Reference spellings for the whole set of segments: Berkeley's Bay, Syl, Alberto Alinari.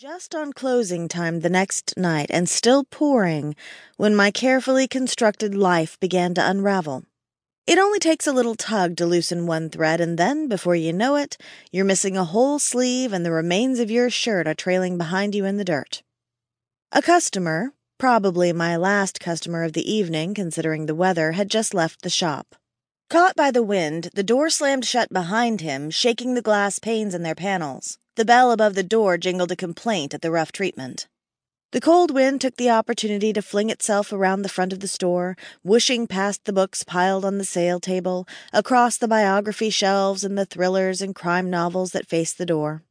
Just on closing time the next night, and still pouring, when my carefully constructed life began to unravel. It only takes a little tug to loosen one thread, and then, before you know it, you're missing a whole sleeve and the remains of your shirt are trailing behind you in the dirt. A customer, probably my last customer of the evening, considering the weather, had just left the shop. Caught by the wind, the door slammed shut behind him, shaking the glass panes in their panels. The bell above the door jingled a complaint at the rough treatment. The cold wind took the opportunity to fling itself around the front of the store, whooshing past the books piled on the sale table, across the biography shelves and the thrillers and crime novels that faced the door.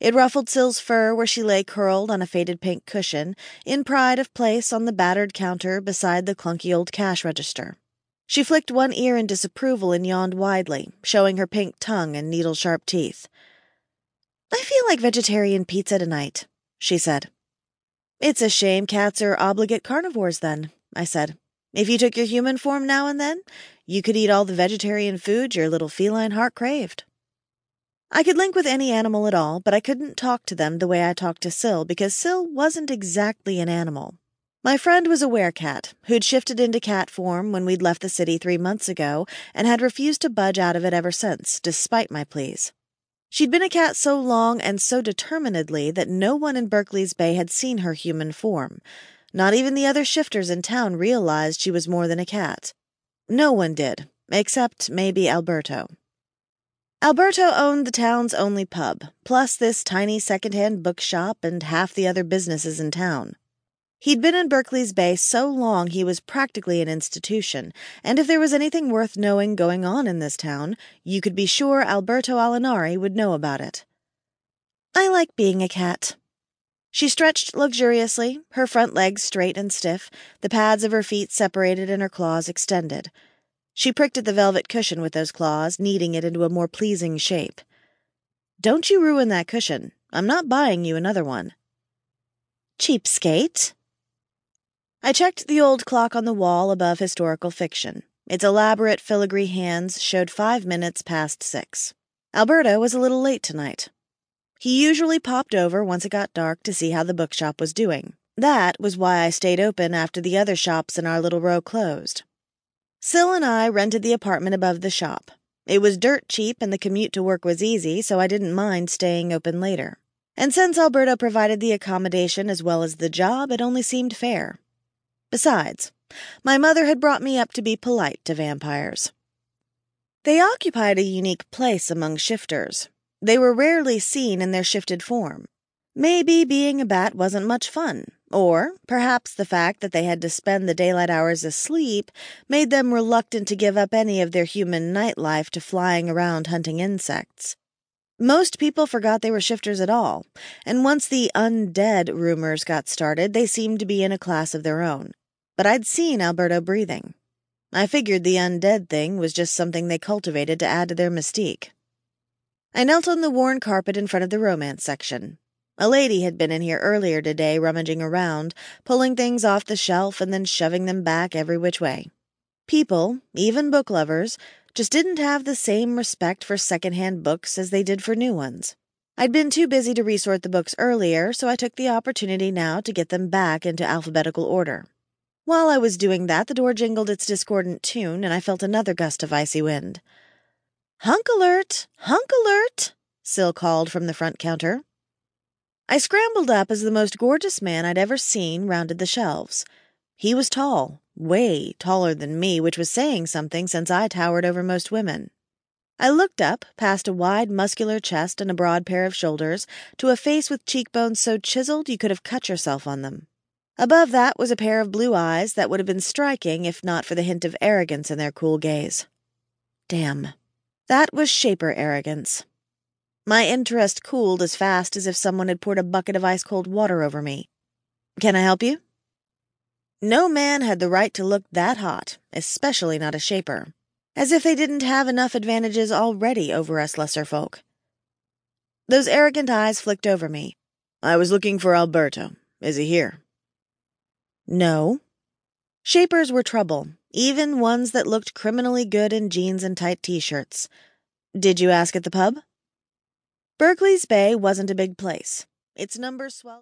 It ruffled Syl's fur where she lay curled on a faded pink cushion, in pride of place on the battered counter beside the clunky old cash register. She flicked one ear in disapproval and yawned widely, showing her pink tongue and needle-sharp teeth. "I feel like vegetarian pizza tonight," she said. "It's a shame cats are obligate carnivores, then," I said. "If you took your human form now and then, you could eat all the vegetarian food your little feline heart craved." I could link with any animal at all, but I couldn't talk to them the way I talked to Syl, because Syl wasn't exactly an animal. My friend was a werecat, who'd shifted into cat form when we'd left the city 3 months ago, and had refused to budge out of it ever since, despite my pleas. She'd been a cat so long and so determinedly that no one in Berkeley's Bay had seen her human form. Not even the other shifters in town realized she was more than a cat. No one did, except maybe Alberto. Alberto owned the town's only pub, plus this tiny second-hand bookshop and half the other businesses in town. He'd been in Berkeley's Bay so long he was practically an institution, and if there was anything worth knowing going on in this town, you could be sure Alberto Alinari would know about it. "I like being a cat." She stretched luxuriously, her front legs straight and stiff, the pads of her feet separated and her claws extended. She pricked at the velvet cushion with those claws, kneading it into a more pleasing shape. "Don't you ruin that cushion. I'm not buying you another one." "Cheapskate." I checked the old clock on the wall above historical fiction. Its elaborate filigree hands showed 5 minutes past 6. Alberto was a little late tonight. He usually popped over once it got dark to see how the bookshop was doing. That was why I stayed open after the other shops in our little row closed. Syl and I rented the apartment above the shop. It was dirt cheap and the commute to work was easy, so I didn't mind staying open later. And since Alberto provided the accommodation as well as the job, it only seemed fair. Besides, my mother had brought me up to be polite to vampires. They occupied a unique place among shifters. They were rarely seen in their shifted form. Maybe being a bat wasn't much fun, or perhaps the fact that they had to spend the daylight hours asleep made them reluctant to give up any of their human nightlife to flying around hunting insects. Most people forgot they were shifters at all, and once the undead rumors got started, they seemed to be in a class of their own. But I'd seen Alberto breathing. I figured the undead thing was just something they cultivated to add to their mystique. I knelt on the worn carpet in front of the romance section. A lady had been in here earlier today, rummaging around, pulling things off the shelf and then shoving them back every which way. People, even book lovers, just didn't have the same respect for second-hand books as they did for new ones. I'd been too busy to resort the books earlier, so I took the opportunity now to get them back into alphabetical order. While I was doing that, the door jingled its discordant tune, and I felt another gust of icy wind. "Hunk alert! Hunk alert!" Syl called from the front counter. I scrambled up as the most gorgeous man I'd ever seen rounded the shelves. He was tall. Way taller than me, which was saying something since I towered over most women. I looked up, past a wide, muscular chest and a broad pair of shoulders, to a face with cheekbones so chiseled you could have cut yourself on them. Above that was a pair of blue eyes that would have been striking if not for the hint of arrogance in their cool gaze. Damn. That was shaper arrogance. My interest cooled as fast as if someone had poured a bucket of ice-cold water over me. "Can I help you?" No man had the right to look that hot, especially not a shaper. As if they didn't have enough advantages already over us lesser folk. Those arrogant eyes flicked over me. "I was looking for Alberto. Is he here?" "No." Shapers were trouble, even ones that looked criminally good in jeans and tight t-shirts. "Did you ask at the pub?" Berkeley's Bay wasn't a big place. Its numbers swelled.